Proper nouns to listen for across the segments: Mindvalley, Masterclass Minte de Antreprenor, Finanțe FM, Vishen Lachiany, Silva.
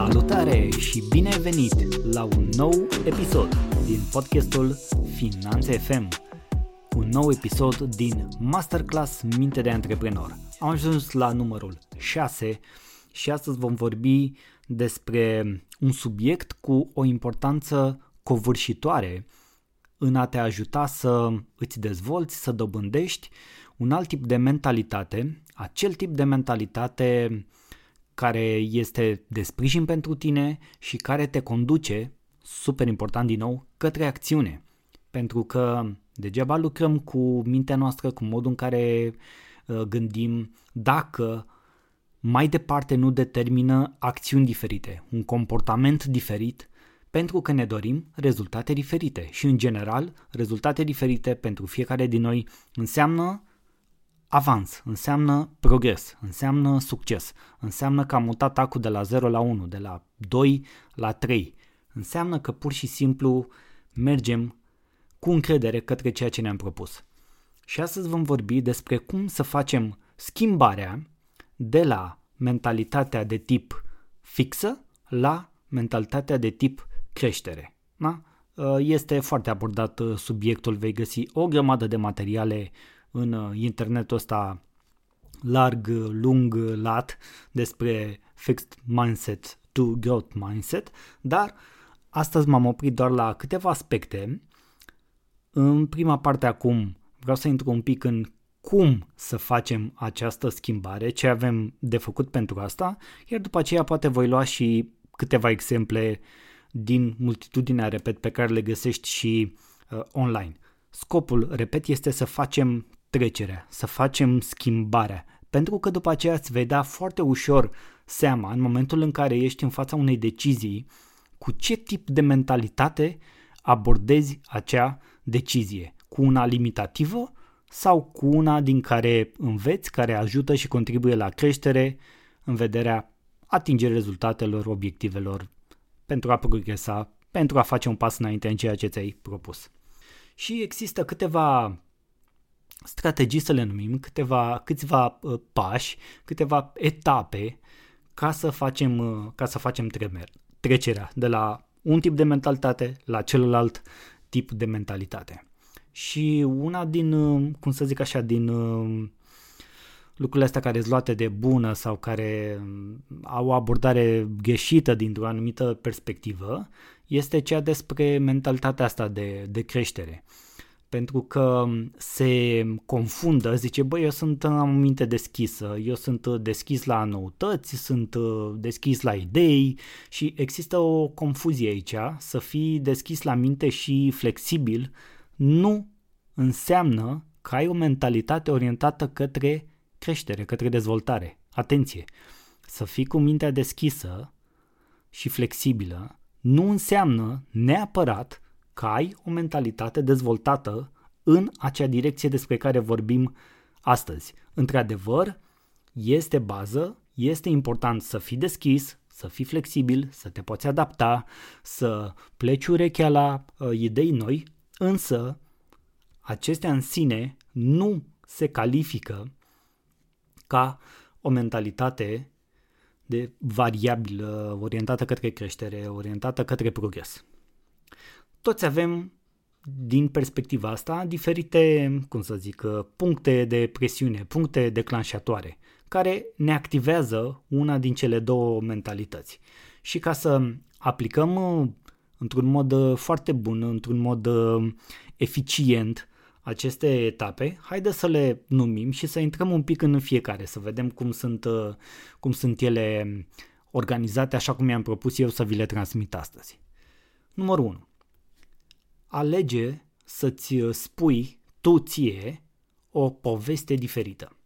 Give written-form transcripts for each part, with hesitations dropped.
Salutare și bine ai venit la un nou episod din podcastul Finanțe FM. Un nou episod din Masterclass Minte de Antreprenor. Am ajuns la numărul 6 și astăzi vom vorbi despre un subiect cu o importanță covârșitoare în a te ajuta să îți dezvolți, să dobândești un alt tip de mentalitate, acel tip de mentalitate care este de sprijin pentru tine și care te conduce, super important din nou, către acțiune. Pentru că degeaba lucrăm cu mintea noastră, cu modul în care gândim, dacă mai departe nu determină acțiuni diferite, un comportament diferit, pentru că ne dorim rezultate diferite. Și în general, rezultate diferite pentru fiecare din noi înseamnă avans, înseamnă progres, înseamnă succes, înseamnă că am mutat acul de la 0 la 1, de la 2 la 3. Înseamnă că pur și simplu mergem cu încredere către ceea ce ne-am propus. Și astăzi vom vorbi despre cum să facem schimbarea de la mentalitatea de tip fixă la mentalitatea de tip creștere. Da? Este foarte abordat subiectul, vei găsi o grămadă de materiale în internetul ăsta larg, lung, lat despre fixed mindset to growth mindset, dar astăzi m-am oprit doar la câteva aspecte. În prima parte acum vreau să intru un pic în cum să facem această schimbare, ce avem de făcut pentru asta, iar după aceea poate voi lua și câteva exemple din multitudinea, repet, pe care le găsești și online. Scopul, repet, este să facem trecerea, să facem schimbarea, pentru că după aceea îți vei da foarte ușor seama, în momentul în care ești în fața unei decizii, cu ce tip de mentalitate abordezi acea decizie, cu una limitativă sau cu una din care înveți, care ajută și contribuie la creștere în vederea atingerii rezultatelor, obiectivelor, pentru a progresa, pentru a face un pas înainte în ceea ce ți-ai propus. Și există câteva strategii, să le numim, câțiva pași, câteva etape ca să facem trecerea de la un tip de mentalitate la celălalt tip de mentalitate. Și una din, cum să zic așa, din lucrurile astea care-s luate de bună sau care au o abordare greșită dintr-o anumită perspectivă este cea despre mentalitatea asta de creștere. Pentru că se confundă, zice, băi, am o minte deschisă, eu sunt deschis la noutăți, sunt deschis la idei și există o confuzie aici. Să fii deschis la minte și flexibil nu înseamnă că ai o mentalitate orientată către creștere, către dezvoltare. Atenție! Să fii cu mintea deschisă și flexibilă nu înseamnă neapărat că ai o mentalitate dezvoltată în acea direcție despre care vorbim astăzi. Într-adevăr, este bază, este important să fii deschis, să fii flexibil, să te poți adapta, să pleci urechea la idei noi, însă acestea în sine nu se califică ca o mentalitate de variabilă, orientată către creștere, orientată către progres. Toți avem, din perspectiva asta, diferite, puncte de presiune, puncte declanșatoare, care ne activează una din cele două mentalități. Și ca să aplicăm într-un mod foarte bun, într-un mod eficient, aceste etape, haide să le numim și să intrăm un pic în fiecare, să vedem cum sunt ele organizate așa cum mi-am propus eu să vi le transmit astăzi. Numărul 1. Alege să-ți spui tu ție o poveste diferită.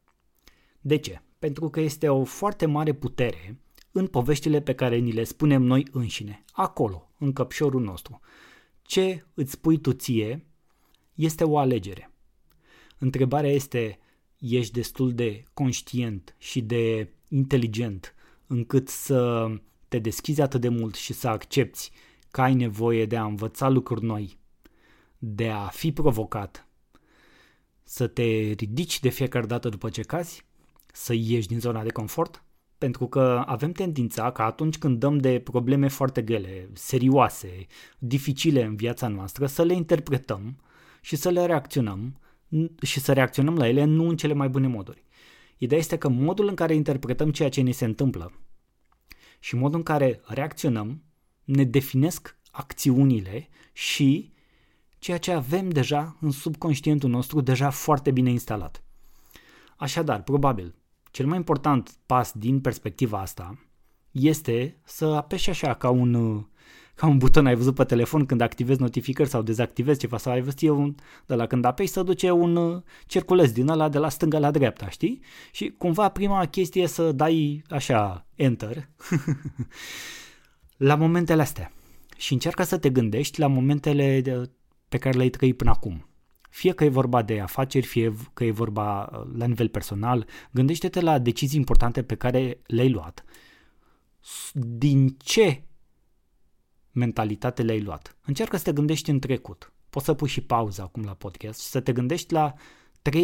De ce? Pentru că este o foarte mare putere în poveștile pe care ni le spunem noi înșine, acolo, în căpșorul nostru. Ce îți spui tu ție este o alegere. Întrebarea este, ești destul de conștient și de inteligent încât să te deschizi atât de mult și să accepti că ai nevoie de a învăța lucruri noi, de a fi provocat, să te ridici de fiecare dată după ce cazi, să ieși din zona de confort Pentru că avem tendința că atunci când dăm de probleme foarte grele, serioase, dificile în viața noastră, să le interpretăm și să le reacționăm și să reacționăm la ele nu în cele mai bune moduri. Ideea este că modul în care interpretăm ceea ce ne se întâmplă și modul în care reacționăm ne definesc acțiunile și ceea ce avem deja în subconștientul nostru deja foarte bine instalat. Așadar, probabil, cel mai important pas din perspectiva asta este să apeși așa ca un buton, ai văzut pe telefon când activezi notificări sau dezactivezi ceva, sau ai văzut de la când apeși se duce un cerculeț din ăla de la stânga la dreapta, știi? Și cumva prima chestie e să dai așa enter la momentele astea și încearcă să te gândești la momentele pe care le-ai trăit până acum. Fie că e vorba de afaceri, fie că e vorba la nivel personal, gândește-te la decizii importante pe care le-ai luat. Din ce mentalitate le-ai luat? Încearcă să te gândești în trecut. Poți să pui și pauză acum la podcast și să te gândești la 3-5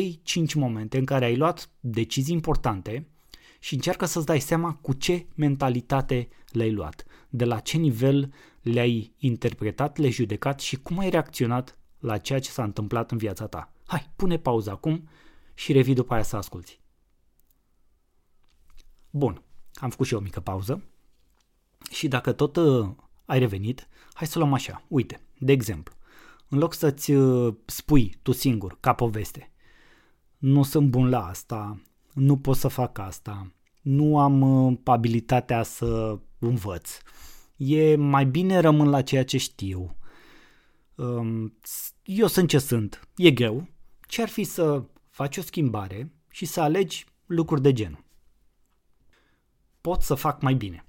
momente în care ai luat decizii importante și încearcă să-ți dai seama cu ce mentalitate le-ai luat, de la ce nivel le-ai interpretat, le-ai judecat și cum ai reacționat la ceea ce s-a întâmplat în viața ta. Hai, pune pauză acum și revii după aia să asculti. Bun, am făcut și eu o mică pauză și dacă tot ai revenit, hai să o luăm așa. Uite, de exemplu, în loc să-ți spui tu singur, ca poveste, nu sunt bun la asta, nu pot să fac asta, nu am abilitatea să învăț, e mai bine rămân la ceea ce știu, eu sunt ce sunt, e greu, ce ar fi să faci o schimbare și să alegi lucruri de genul. Pot să fac mai bine,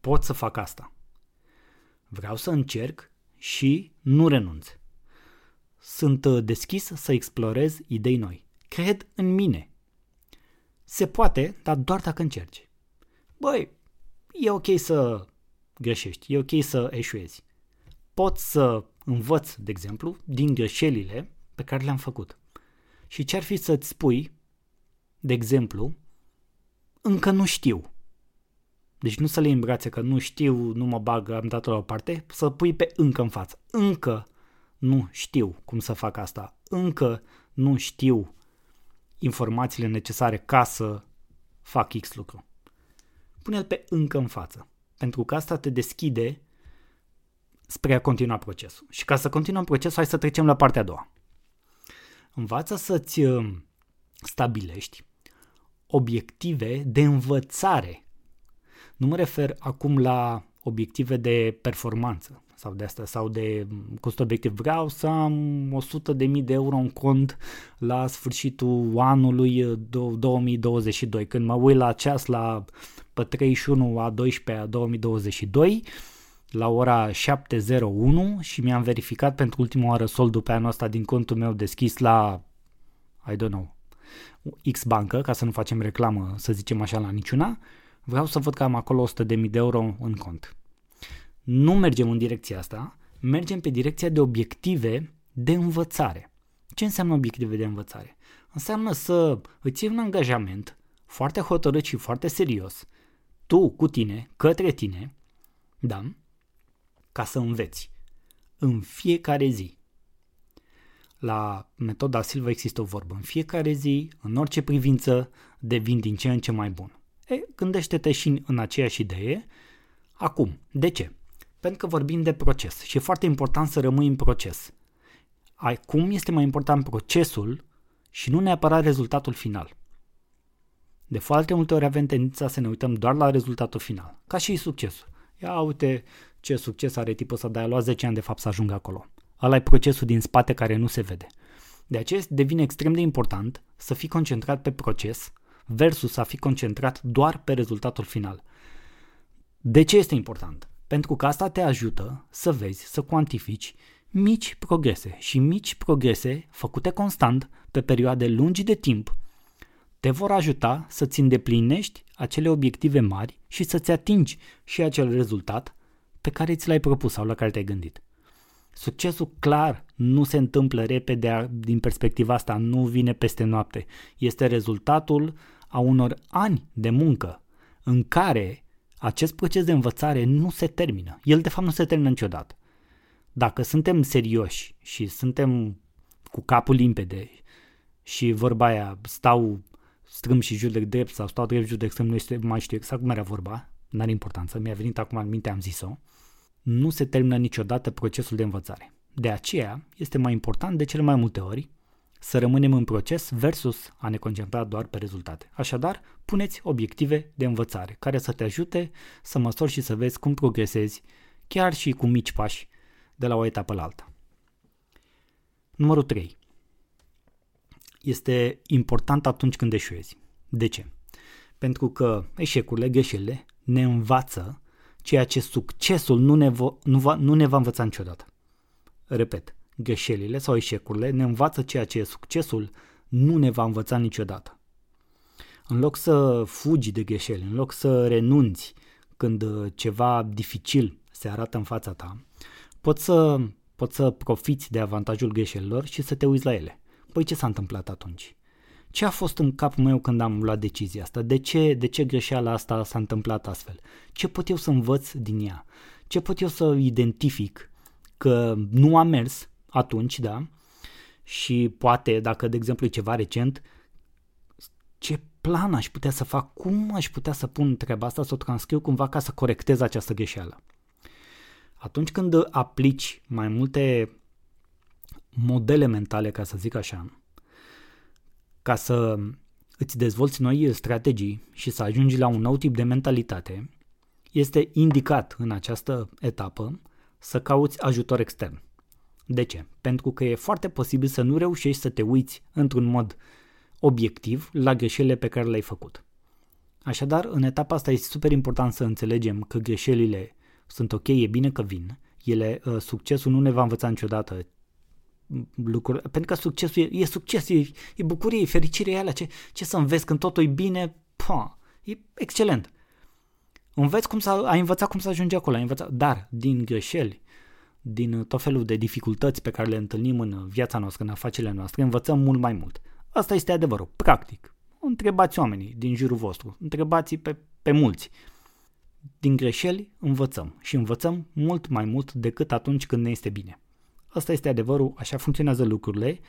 pot să fac asta, vreau să încerc și nu renunț. Sunt deschis să explorez idei noi, cred în mine. Se poate, dar doar dacă încerci. Băi, e ok să greșești, e ok să eșuezi. Pot să învăț, de exemplu, din greșelile pe care le-am făcut. Și ce-ar fi să-ți spui, de exemplu, încă nu știu. Deci nu să le îmbrațe că nu știu, nu mă bag, am dat-o la o parte, să pui pe încă în față. Încă nu știu cum să fac asta. Încă nu știu informațiile necesare ca să fac X lucru. Pune-l pe încă în față, pentru că asta te deschide spre a continua procesul. Și ca să continuăm procesul, hai să trecem la partea a doua. Învață să-ți stabilești obiective de învățare. Nu mă refer acum la obiective de performanță sau de asta, sau de cost obiectiv. Vreau să am 100.000 de euro în cont la sfârșitul anului 2022. Când mă uit la ceas pe 31/12/2022, la ora 7:01 și mi-am verificat pentru ultima oară soldul pe anul ăsta din contul meu deschis la, I don't know, X bancă, ca să nu facem reclamă, să zicem așa, la niciuna, vreau să văd că am acolo 100.000 de euro în cont. Nu mergem în direcția asta, mergem pe direcția de obiective de învățare. Ce înseamnă obiective de învățare? Înseamnă să îți iei un angajament foarte hotărât și foarte serios, tu cu tine, către tine, da? Ca să înveți în fiecare zi. La metoda Silva există o vorbă. În fiecare zi, în orice privință, devin din ce în ce mai bun. Gândește-te și în aceeași idee. Acum, de ce? Pentru că vorbim de proces și e foarte important să rămâi în proces. Acum este mai important procesul și nu neapărat rezultatul final. De foarte multe ori avem tendința să ne uităm doar la rezultatul final, ca și succesul. Ia uite ce succes are tipul ăsta, dar a luat 10 ani de fapt să ajungă acolo. Ăla e procesul din spate care nu se vede. De aceea devine extrem de important să fii concentrat pe proces versus a fi concentrat doar pe rezultatul final. De ce este important? Pentru că asta te ajută să vezi, să cuantifici mici progrese și mici progrese făcute constant pe perioade lungi de timp te vor ajuta să-ți îndeplinești acele obiective mari și să-ți atingi și acel rezultat pe care ți l-ai propus sau la care te-ai gândit. Succesul clar nu se întâmplă repede din perspectiva asta, nu vine peste noapte. Este rezultatul a unor ani de muncă în care acest proces de învățare nu se termină. El de fapt nu se termină niciodată. Dacă suntem serioși și suntem cu capul limpede și vorba aia stau strâmb și judec drept sau stau drept judec strâmb, nu mai știu exact cum era vorba, n-are importanță, mi-a venit acum în minte, am zis-o, nu se termină niciodată procesul de învățare. De aceea este mai important de cele mai multe ori să rămânem în proces versus a ne concentra doar pe rezultate. Așadar, puneți obiective de învățare care să te ajute să măsori și să vezi cum progresezi, chiar și cu mici pași de la o etapă la alta. Numărul 3. Este important atunci când eșuezi. De ce? Pentru că eșecurile, greșelile ne învață ceea ce succesul nu ne va învăța niciodată. Repet, greșelile sau eșecurile ne învață ceea ce succesul nu ne va învăța niciodată. În loc să fugi de greșeli, în loc să renunți când ceva dificil se arată în fața ta, poți să profiți de avantajul greșelilor și să te uiți la ele. Păi ce s-a întâmplat atunci? Ce a fost în capul meu când am luat decizia asta? De ce greșeala asta s-a întâmplat astfel? Ce pot eu să învăț din ea? Ce pot eu să identific că nu a mers atunci, da? Și poate, dacă de exemplu e ceva recent, ce plan aș putea să fac? Cum aș putea să pun treaba asta, să o transcriu cumva ca să corectez această greșeală? Atunci când aplici mai multe modele mentale, ca să zic așa, ca să îți dezvolți noi strategii și să ajungi la un nou tip de mentalitate, este indicat în această etapă să cauți ajutor extern. De ce? Pentru că e foarte posibil să nu reușești să te uiți într-un mod obiectiv la greșelile pe care le-ai făcut. Așadar, în etapa asta este super important să înțelegem că greșelile sunt ok, e bine că vin, ele, succesul nu ne va învăța niciodată lucruri, pentru că succesul e succes, e bucurie, e fericire, e alea, ce să înveți când totul e bine, e excelent. Înveți ai învățat cum să ajungi acolo, ai învățat, dar din greșeli, din tot felul de dificultăți pe care le întâlnim în viața noastră, în afacerile noastre, învățăm mult mai mult. Asta este adevărul, practic. Întrebați oamenii din jurul vostru, întrebați pe mulți. Din greșeli învățăm și învățăm mult mai mult decât atunci când ne este bine. Asta este adevărul, așa funcționează lucrurile.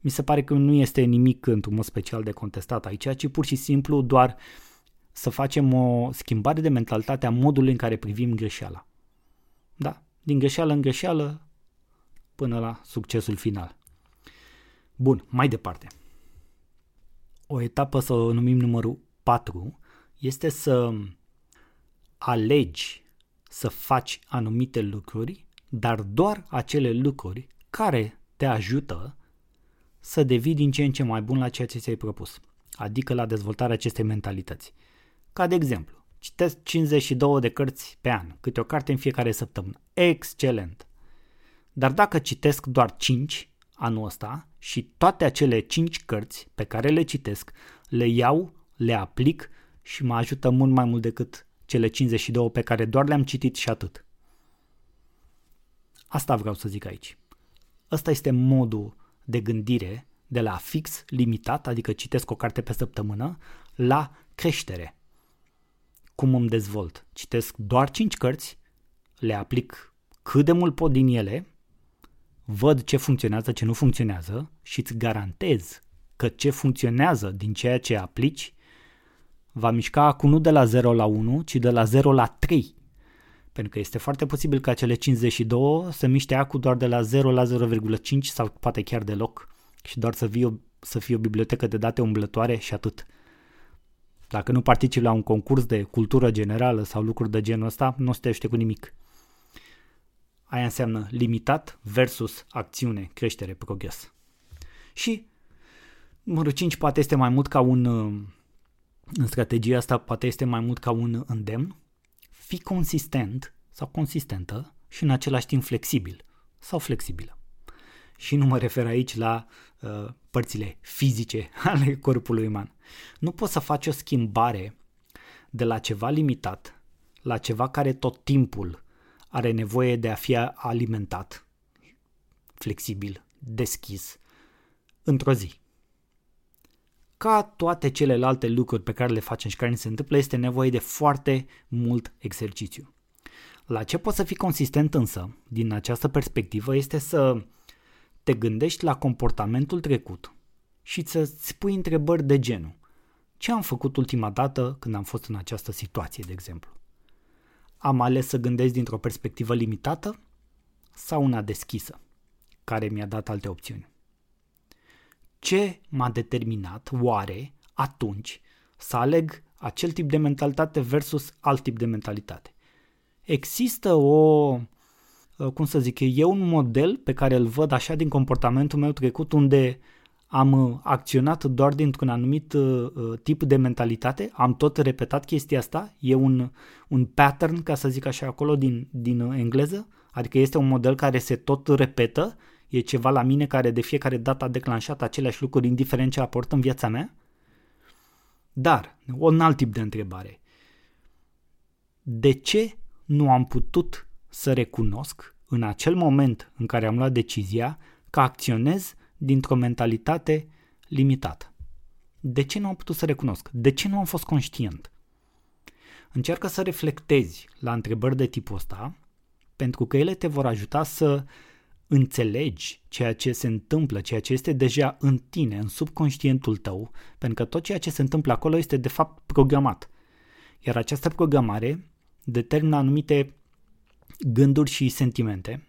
Mi se pare că nu este nimic într-un mod special de contestat aici, ci pur și simplu doar să facem o schimbare de mentalitate a modului în care privim greșeala. Da, din greșeală în greșeală până la succesul final. Bun, mai departe. O etapă, să o numim numărul 4, este să alegi să faci anumite lucruri, dar doar acele lucruri care te ajută să devii din ce în ce mai bun la ceea ce ți-ai propus, adică la dezvoltarea acestei mentalități. Ca de exemplu, citesc 52 de cărți pe an, câte o carte în fiecare săptămână. Excelent! Dar dacă citesc doar 5 anul ăsta și toate acele 5 cărți pe care le citesc, le iau, le aplic și mă ajută mult mai mult decât cele 52 pe care doar le-am citit și atât. Asta vreau să zic aici. Ăsta este modul de gândire de la fix, limitat, adică citesc o carte pe săptămână, la creștere. Cum îmi dezvolt? Citesc doar 5 cărți, le aplic cât de mult pot din ele, văd ce funcționează, ce nu funcționează și îți garantez că ce funcționează din ceea ce aplici va mișca acum nu de la 0 la 1, ci de la 0 la 3. Pentru că este foarte posibil ca cele 52 să miște acum doar de la 0 la 0,5 sau poate chiar deloc și doar să fie o bibliotecă de date umblătoare și atât. Dacă nu participi la un concurs de cultură generală sau lucruri de genul ăsta, nu o să te ajute cu nimic. Aia înseamnă limitat versus acțiune, creștere, progres. Și numărul 5 poate este mai mult ca în strategia asta poate este mai mult ca un îndemn. Fii consistent sau consistentă și în același timp flexibil sau flexibilă. Și nu mă refer aici la părțile fizice ale corpului uman. Nu poți să faci o schimbare de la ceva limitat la ceva care tot timpul are nevoie de a fi alimentat, flexibil, deschis, într-o zi. ca toate celelalte lucruri pe care le facem și care ni se întâmplă, este nevoie de foarte mult exercițiu. La ce poți să fii consistent însă, din această perspectivă, este să te gândești la comportamentul trecut și să-ți pui întrebări de genul: ce am făcut ultima dată când am fost în această situație, de exemplu? Am ales să gândesc dintr-o perspectivă limitată sau una deschisă, care mi-a dat alte opțiuni? Ce m-a determinat, oare, atunci să aleg acel tip de mentalitate versus alt tip de mentalitate? Există eu un model pe care îl văd așa din comportamentul meu trecut, unde am acționat doar dintr-un anumit tip de mentalitate, am tot repetat chestia asta, e un pattern, ca să zic așa acolo din engleză, adică este un model care se tot repetă, e ceva la mine care de fiecare dată a declanșat aceleași lucruri, indiferent ce aport în viața mea. Dar, un alt tip de întrebare: de ce nu am putut să recunosc în acel moment în care am luat decizia că acționez dintr-o mentalitate limitată? De ce nu am putut să recunosc? De ce nu am fost conștient? Încearcă să reflectezi la întrebări de tipul ăsta, pentru că ele te vor ajuta să înțelegi ceea ce se întâmplă, ceea ce este deja în tine, în subconștientul tău, pentru că tot ceea ce se întâmplă acolo este de fapt programat. Iar această programare determină anumite gânduri și sentimente,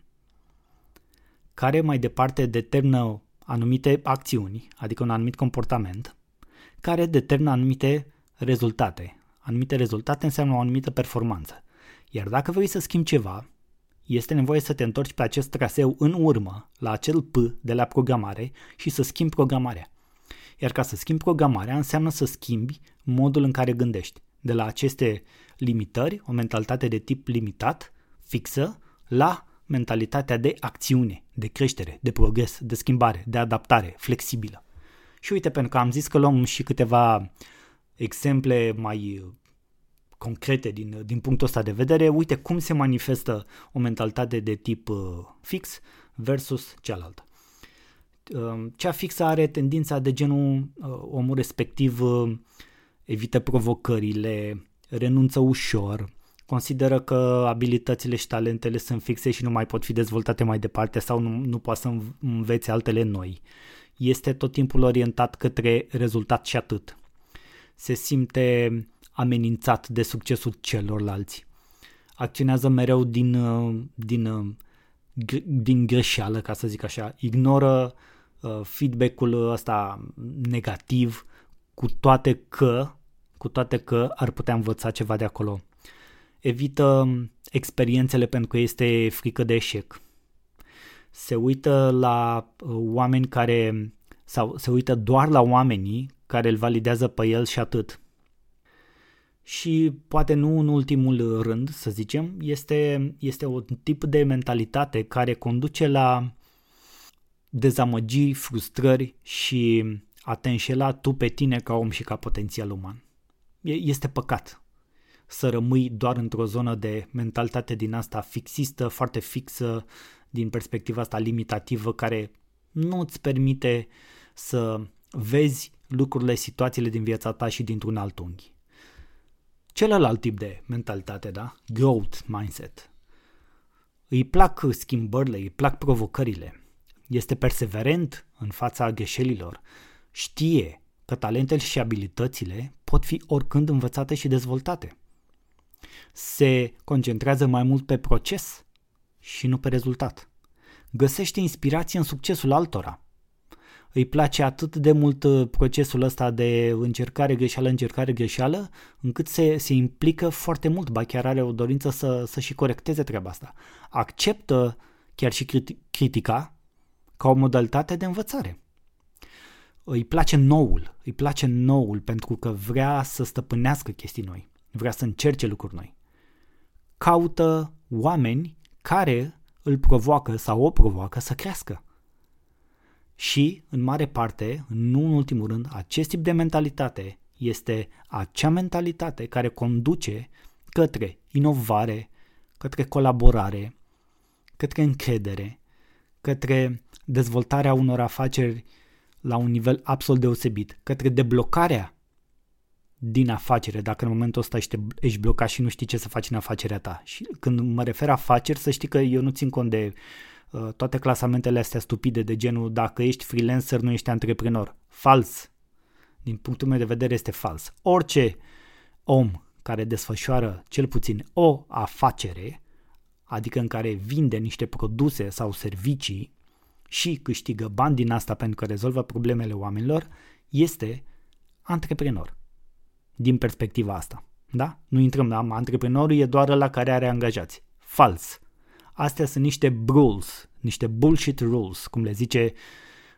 care mai departe determină anumite acțiuni, adică un anumit comportament, care determină anumite rezultate. Anumite rezultate înseamnă o anumită performanță. Iar dacă vrei să schimbi ceva, este nevoie să te întorci pe acest traseu în urmă, la acel P de la programare și să schimbi programarea. Iar ca să schimbi programarea înseamnă să schimbi modul în care gândești. De la aceste limitări, o mentalitate de tip limitat, fixă, la mentalitatea de acțiune, de creștere, de progres, de schimbare, de adaptare, flexibilă. Și uite, pentru că am zis că luăm și câteva exemple mai concrete din punctul ăsta de vedere, uite cum se manifestă o mentalitate de tip fix versus cealaltă. Cea fixă are tendința de genul: omul respectiv evită provocările, renunță ușor, consideră că abilitățile și talentele sunt fixe și nu mai pot fi dezvoltate mai departe sau nu poate să învețe altele noi. Este tot timpul orientat către rezultat și atât. Se simte amenințat de succesul celorlalți. Acționează mereu din greșeală, ca să zic așa. Ignoră feedback-ul ăsta negativ, cu toate că ar putea învăța ceva de acolo. Evită experiențele pentru că este frică de eșec. Se uită la oameni se uită doar la oamenii care îl validează pe el și atât. Și poate nu în ultimul rând, să zicem, este un tip de mentalitate care conduce la dezamăgiri, frustrări și a te înșela tu pe tine ca om și ca potențial uman. Este păcat să rămâi doar într-o zonă de mentalitate din asta fixistă, foarte fixă, din perspectiva asta limitativă, care nu îți permite să vezi lucrurile, situațiile din viața ta și dintr-un alt unghi. Celălalt tip de mentalitate, da? Growth mindset. Îi plac schimbările, îi plac provocările. Este perseverent în fața greșelilor. Știe că talentele și abilitățile pot fi oricând învățate și dezvoltate. Se concentrează mai mult pe proces și nu pe rezultat. Găsește inspirație în succesul altora. Îi place atât de mult procesul ăsta de încercare-greșeală, încât se implică foarte mult, ba chiar are o dorință să și corecteze treaba asta. Acceptă chiar și critica ca o modalitate de învățare. Îi place noul pentru că vrea să stăpânească chestii noi, vrea să încerce lucruri noi. Caută oameni care îl provoacă sau o provoacă să crească. Și, în mare parte, nu în ultimul rând, acest tip de mentalitate este acea mentalitate care conduce către inovare, către colaborare, către încredere, către dezvoltarea unor afaceri la un nivel absolut deosebit, către deblocarea din afacere, dacă în momentul ăsta ești blocat și nu știi ce să faci în afacerea ta. Și când mă refer afaceri, să știi că eu nu țin cont de toate clasamentele astea stupide de genul dacă ești freelancer, nu ești antreprenor. Fals. Din punctul meu de vedere este fals. Orice om care desfășoară cel puțin o afacere, adică în care vinde niște produse sau servicii și câștigă bani din asta pentru că rezolvă problemele oamenilor, este antreprenor. Din perspectiva asta, da? Nu intrăm, da? Antreprenorul e doar ăla care are angajați. Fals. Astea sunt niște rules, niște bullshit rules, cum le zice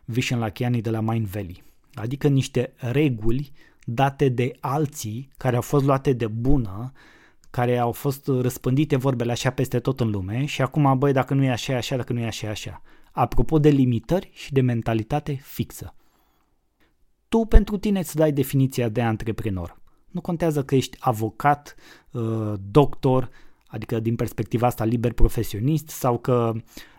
Vishen Lachiany de la Mindvalley. Adică niște reguli date de alții care au fost luate de bună, care au fost răspândite vorbele așa peste tot în lume și acum, băi, dacă nu e așa, e așa, dacă nu e așa, e așa. Apropo de limitări și de mentalitate fixă. Tu pentru tine îți dai definiția de antreprenor. Nu contează că ești avocat, doctor, adică din perspectiva asta liber profesionist, sau că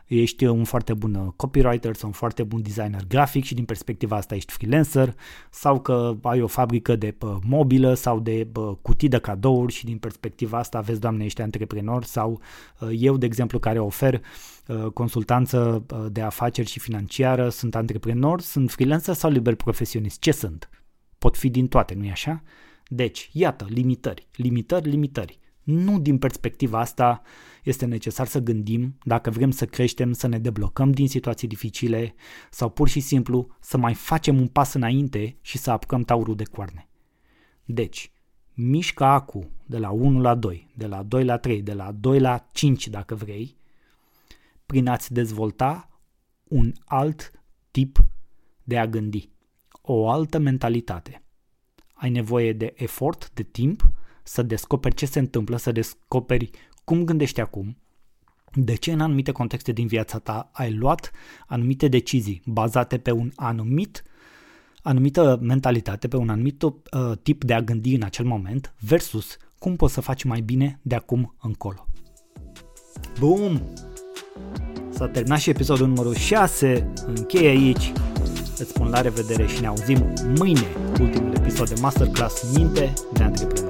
ești un foarte bun copywriter sau un foarte bun designer grafic și din perspectiva asta ești freelancer, sau că ai o fabrică de mobilă sau de cutii de cadouri și din perspectiva asta, vezi, Doamne, ești antreprenor, sau eu, de exemplu, care ofer consultanță de afaceri și financiară, sunt antreprenor, sunt freelancer sau liber profesionist? Ce sunt? Pot fi din toate, nu-i așa? Deci, iată, limitări. Nu din perspectiva asta este necesar să gândim dacă vrem să creștem, să ne deblocăm din situații dificile sau pur și simplu să mai facem un pas înainte și să apucăm taurul de coarne. Deci, mișcă acu de la 1 la 2, de la 2 la 3, de la 2 la 5 dacă vrei, prin a-ți dezvolta un alt tip de a gândi, o altă mentalitate. Ai nevoie de efort, de timp, să descoperi ce se întâmplă, să descoperi cum gândești acum, de ce în anumite contexte din viața ta ai luat anumite decizii bazate pe un anumită mentalitate, pe un anumit tip de a gândi în acel moment versus cum poți să faci mai bine de acum încolo. Bum! S-a terminat și episodul numărul 6, închei aici, îți spun la revedere și ne auzim mâine, ultimul episod de Masterclass Minte de Antreprenor.